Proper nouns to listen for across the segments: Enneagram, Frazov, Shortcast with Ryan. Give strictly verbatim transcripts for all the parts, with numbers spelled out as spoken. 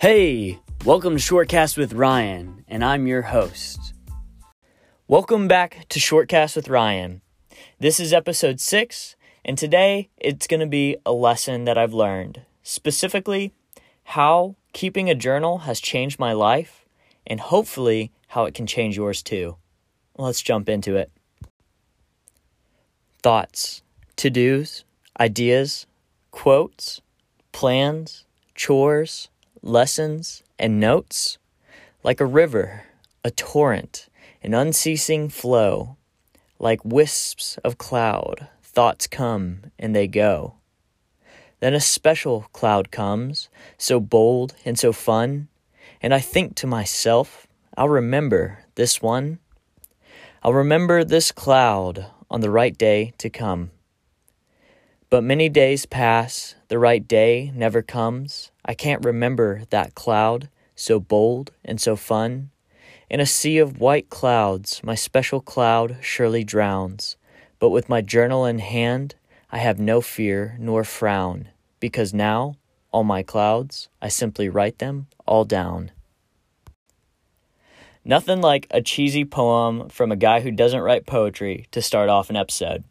Hey, welcome to Shortcast with Ryan, and I'm your host. Welcome back to Shortcast with Ryan. This is episode six, and today it's going to be a lesson that I've learned, specifically how keeping a journal has changed my life, and hopefully how it can change yours too. Let's jump into it. Thoughts, to-dos, ideas, quotes, plans, chores, lessons, and notes, like a river, a torrent, an unceasing flow, like wisps of cloud, thoughts come and they go. Then a special cloud comes, so bold and so fun, and I think to myself, I'll remember this one. I'll remember this cloud on the right day to come. But many days pass, the right day never comes. I can't remember that cloud, so bold and so fun. In a sea of white clouds, my special cloud surely drowns. But with my journal in hand, I have no fear nor frown, because now, all my clouds, I simply write them all down. Nothing like a cheesy poem from a guy who doesn't write poetry to start off an episode.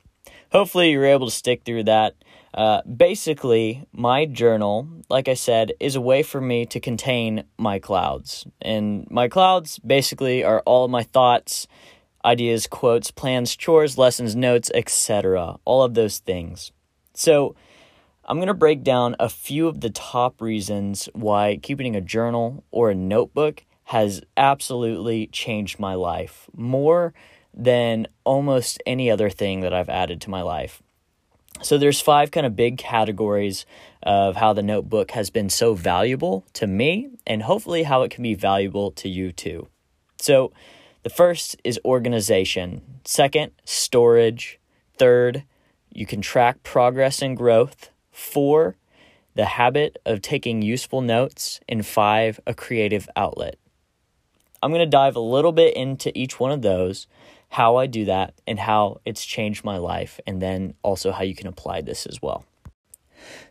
Hopefully you were able to stick through that. Uh, basically, my journal, like I said, is a way for me to contain my clouds. And my clouds basically are all of my thoughts, ideas, quotes, plans, chores, lessons, notes, et cetera. All of those things. So I'm going to break down a few of the top reasons why keeping a journal or a notebook has absolutely changed my life more than almost any other thing that I've added to my life. So there's five kind of big categories of how the notebook has been so valuable to me, and hopefully how it can be valuable to you too. So the first is organization. Second, storage. Third, you can track progress and growth. Four, the habit of taking useful notes. And five, a creative outlet. I'm going to dive a little bit into each one of those, how I do that, and how it's changed my life, and then also how you can apply this as well.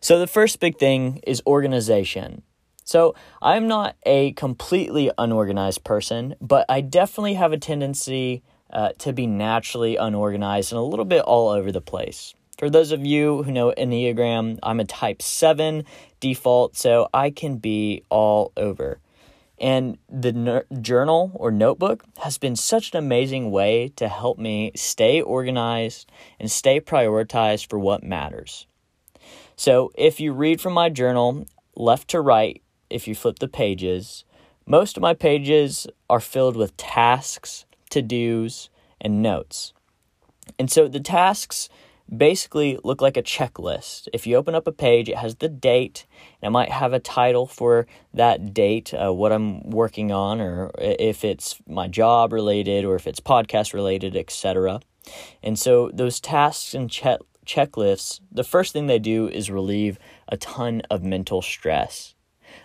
So the first big thing is organization. So I'm not a completely unorganized person, but I definitely have a tendency uh, to be naturally unorganized and a little bit all over the place. For those of you who know Enneagram, I'm a type seven default, so I can be all over. And the ner- journal or notebook has been such an amazing way to help me stay organized and stay prioritized for what matters. So if you read from my journal, left to right, if you flip the pages, most of my pages are filled with tasks, to-dos, and notes. And so the tasks basically look like a checklist. If you open up a page, it has the date, and I might have a title for that date, uh, what I'm working on, or if it's my job related, or if it's podcast related, et cetera. And so those tasks and che- checklists, the first thing they do is relieve a ton of mental stress.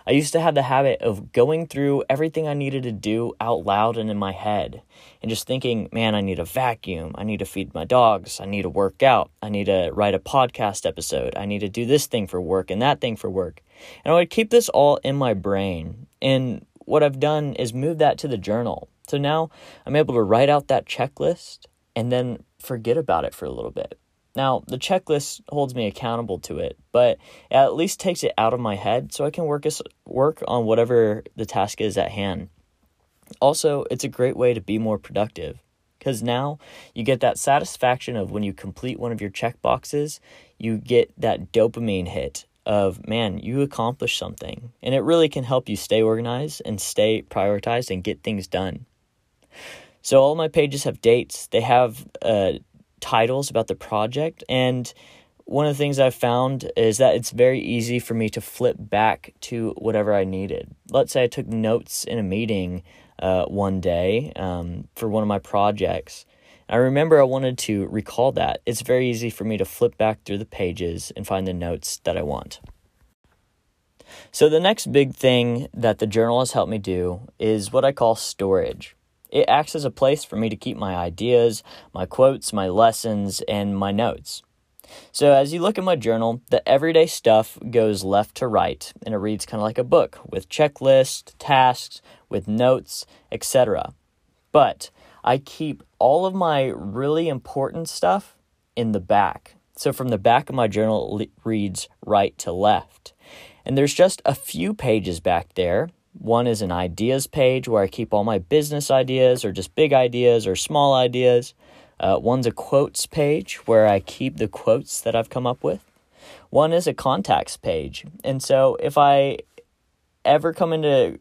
I used to have the habit of going through everything I needed to do out loud and in my head and just thinking, man, I need a vacuum. I need to feed my dogs. I need to work out. I need to write a podcast episode. I need to do this thing for work and that thing for work. And I would keep this all in my brain. And what I've done is move that to the journal. So now I'm able to write out that checklist and then forget about it for a little bit. Now, the checklist holds me accountable to it, but it at least takes it out of my head so I can work work on whatever the task is at hand. Also, it's a great way to be more productive because now you get that satisfaction of when you complete one of your checkboxes, you get that dopamine hit of, man, you accomplished something. And it really can help you stay organized and stay prioritized and get things done. So all my pages have dates. They have uh titles about the project, and one of the things I've found is that it's very easy for me to flip back to whatever I needed. Let's say I took notes in a meeting uh, one day um, for one of my projects. I remember I wanted to recall that. It's very easy for me to flip back through the pages and find the notes that I want. So the next big thing that the journal has helped me do is what I call storage. It acts as a place for me to keep my ideas, my quotes, my lessons, and my notes. So as you look at my journal, the everyday stuff goes left to right, and it reads kind of like a book with checklists, tasks, with notes, et cetera. But I keep all of my really important stuff in the back. So from the back of my journal, it reads right to left. And there's just a few pages back there. One is an ideas page where I keep all my business ideas or just big ideas or small ideas. Uh, one's a quotes page where I keep the quotes that I've come up with. One is a contacts page. And so if I ever come into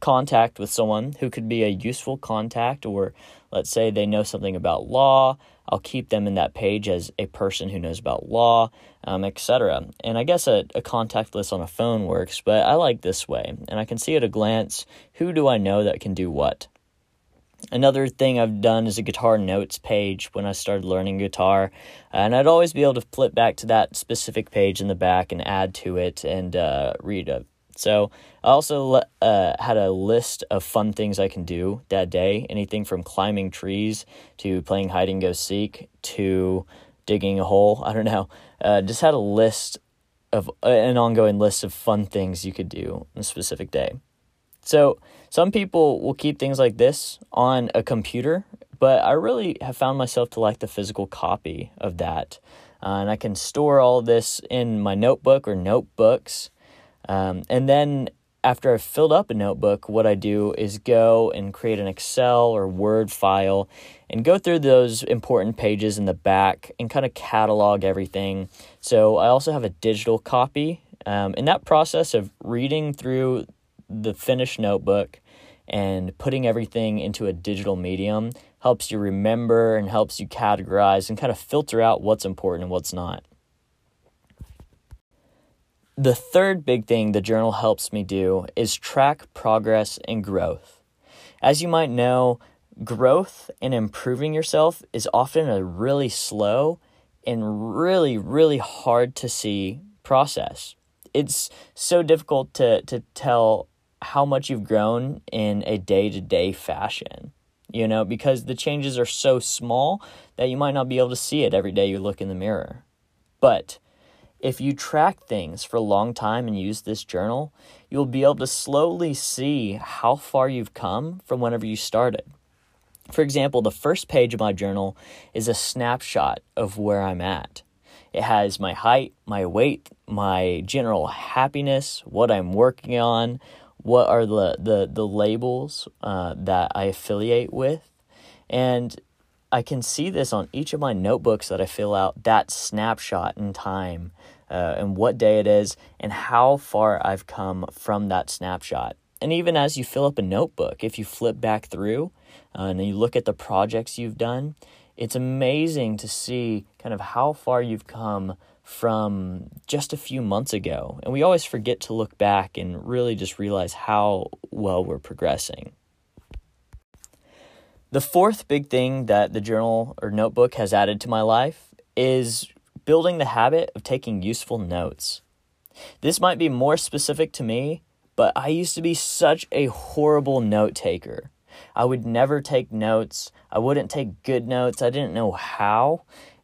contact with someone who could be a useful contact, or let's say they know something about law, I'll keep them in that page as a person who knows about law, um, et cetera. And I guess a, a contact list on a phone works, but I like this way. And I can see at a glance, who do I know that can do what? Another thing I've done is a guitar notes page when I started learning guitar. And I'd always be able to flip back to that specific page in the back and add to it and uh, read it. So I also uh, had a list of fun things I can do that day, anything from climbing trees to playing hide-and-go-seek to digging a hole. I don't know. Uh, just had a list of uh, an ongoing list of fun things you could do on a specific day. So some people will keep things like this on a computer, but I really have found myself to like the physical copy of that. Uh, and I can store all this in my notebook or notebooks. Um, and then after I've filled up a notebook, what I do is go and create an Excel or Word file and go through those important pages in the back and kind of catalog everything. So I also have a digital copy. Um, and that process of reading through the finished notebook and putting everything into a digital medium helps you remember and helps you categorize and kind of filter out what's important and what's not. The third big thing the journal helps me do is track progress and growth. As you might know, growth and improving yourself is often a really slow and really, really hard to see process. It's so difficult to, to tell how much you've grown in a day-to-day fashion, you know, because the changes are so small that you might not be able to see it every day you look in the mirror. But if you track things for a long time and use this journal, you'll be able to slowly see how far you've come from whenever you started. For example, the first page of my journal is a snapshot of where I'm at. It has my height, my weight, my general happiness, what I'm working on, what are the, the, the labels uh, that I affiliate with, and I can see this on each of my notebooks that I fill out, that snapshot in time uh, and what day it is and how far I've come from that snapshot. And even as you fill up a notebook, if you flip back through uh, and you look at the projects you've done, it's amazing to see kind of how far you've come from just a few months ago. And we always forget to look back and really just realize how well we're progressing. The fourth big thing that the journal or notebook has added to my life is building the habit of taking useful notes. This might be more specific to me, but I used to be such a horrible note taker. I would never take notes. I wouldn't take good notes. I didn't know how.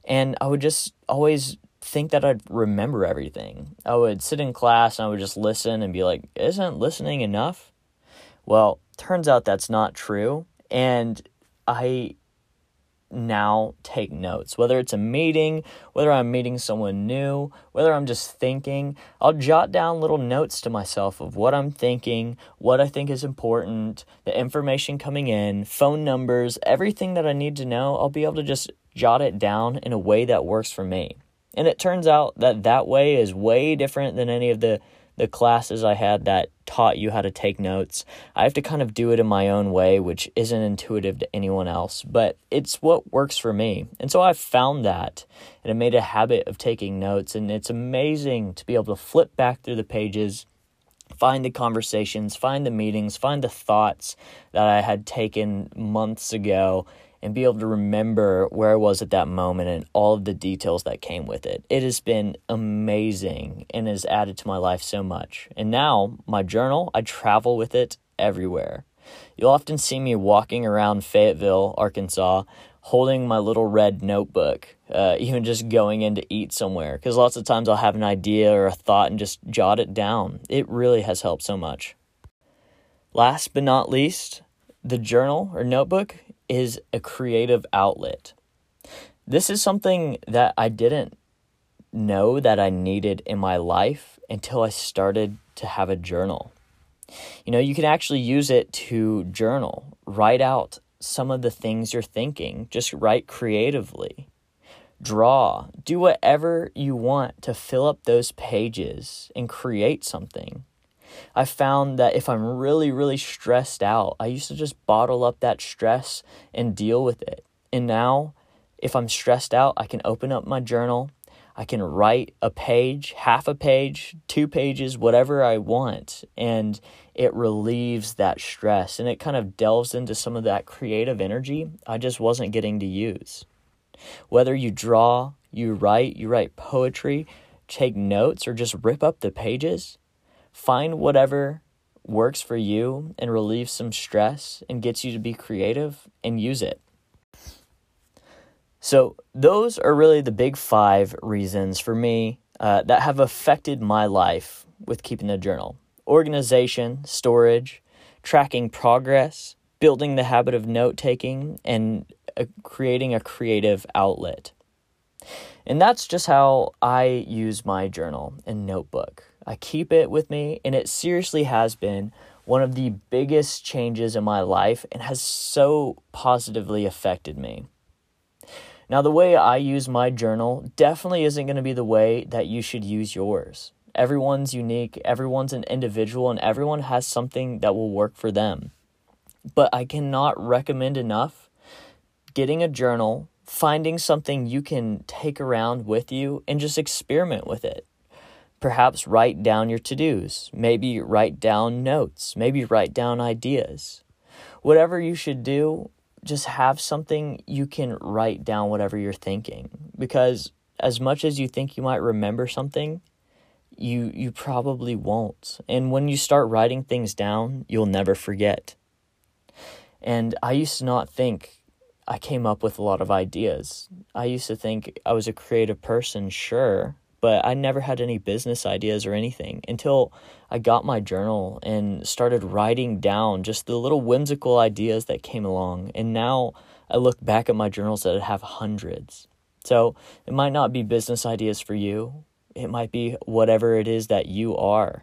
And I would just always think that I'd remember everything. I would sit in class and I would just listen and be like, isn't listening enough? Well, turns out that's not true. And I now take notes, whether it's a meeting, whether I'm meeting someone new, whether I'm just thinking. I'll jot down little notes to myself of what I'm thinking, what I think is important, the information coming in, phone numbers, everything that I need to know. I'll be able to just jot it down in a way that works for me. And it turns out that that way is way different than any of the The classes I had that taught you how to take notes. I have to kind of do it in my own way, which isn't intuitive to anyone else, but it's what works for me. And so I found that, and I made a habit of taking notes, and it's amazing to be able to flip back through the pages, find the conversations, find the meetings, find the thoughts that I had taken months ago, and be able to remember where I was at that moment and all of the details that came with it. It has been amazing and has added to my life so much. And now, my journal, I travel with it everywhere. You'll often see me walking around Fayetteville, Arkansas, holding my little red notebook, uh, even just going in to eat somewhere. Because lots of times I'll have an idea or a thought and just jot it down. It really has helped so much. Last but not least, the journal or notebook is a creative outlet. This is something that I didn't know that I needed in my life until I started to have a journal. You know, you can actually use it to journal, write out some of the things you're thinking, just write creatively, draw, do whatever you want to fill up those pages and create something. I found that if I'm really, really stressed out, I used to just bottle up that stress and deal with it. And now, if I'm stressed out, I can open up my journal. I can write a page, half a page, two pages, whatever I want, and it relieves that stress, and it kind of delves into some of that creative energy I just wasn't getting to use. Whether you draw, you write, you write poetry, take notes, or just rip up the pages, find whatever works for you and relieves some stress and gets you to be creative and use it. So those are really the big five reasons for me uh, that have affected my life with keeping a journal. Organization, storage, tracking progress, building the habit of note-taking, and uh, creating a creative outlet. And that's just how I use my journal and notebook. I keep it with me, and it seriously has been one of the biggest changes in my life and has so positively affected me. Now, the way I use my journal definitely isn't going to be the way that you should use yours. Everyone's unique, everyone's an individual, and everyone has something that will work for them. But I cannot recommend enough getting a journal, finding something you can take around with you, and just experiment with it. Perhaps write down your to-dos, maybe write down notes, maybe write down ideas. Whatever you should do, just have something you can write down whatever you're thinking, because as much as you think you might remember something, you you probably won't. And when you start writing things down, you'll never forget. And I used to not think I came up with a lot of ideas. I used to think I was a creative person, sure, but I never had any business ideas or anything until I got my journal and started writing down just the little whimsical ideas that came along. And now I look back at my journals that have hundreds. So it might not be business ideas for you. It might be whatever it is that you are.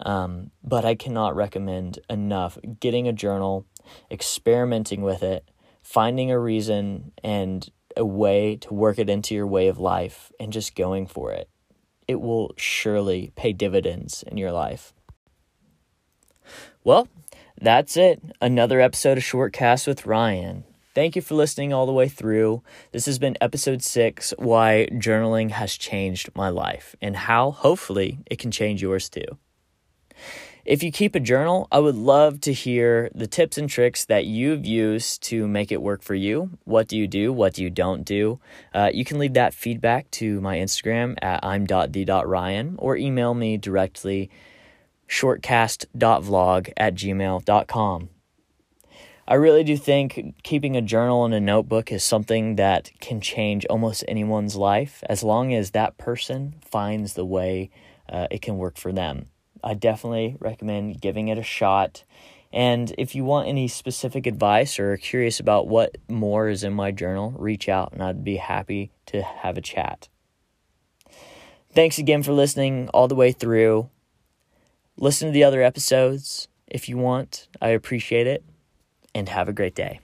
Um, but I cannot recommend enough getting a journal, experimenting with it, finding a reason and a way to work it into your way of life and just going for it. It will surely pay dividends in your life. Well, that's it. Another episode of Shortcast with Ryan. Thank you for listening all the way through. This has been episode six, Why Journaling Has Changed My Life, and how hopefully it can change yours too. If you keep a journal, I would love to hear the tips and tricks that you've used to make it work for you. What do you do? What do you don't do? Uh, you can leave that feedback to my Instagram at I'm dot the dot ryan or email me directly shortcast dot vlog at gmail dot com. I really do think keeping a journal and a notebook is something that can change almost anyone's life as long as that person finds the way uh, it can work for them. I definitely recommend giving it a shot. And if you want any specific advice or are curious about what more is in my journal, reach out and I'd be happy to have a chat. Thanks again for listening all the way through. Listen to the other episodes if you want. I appreciate it. And have a great day.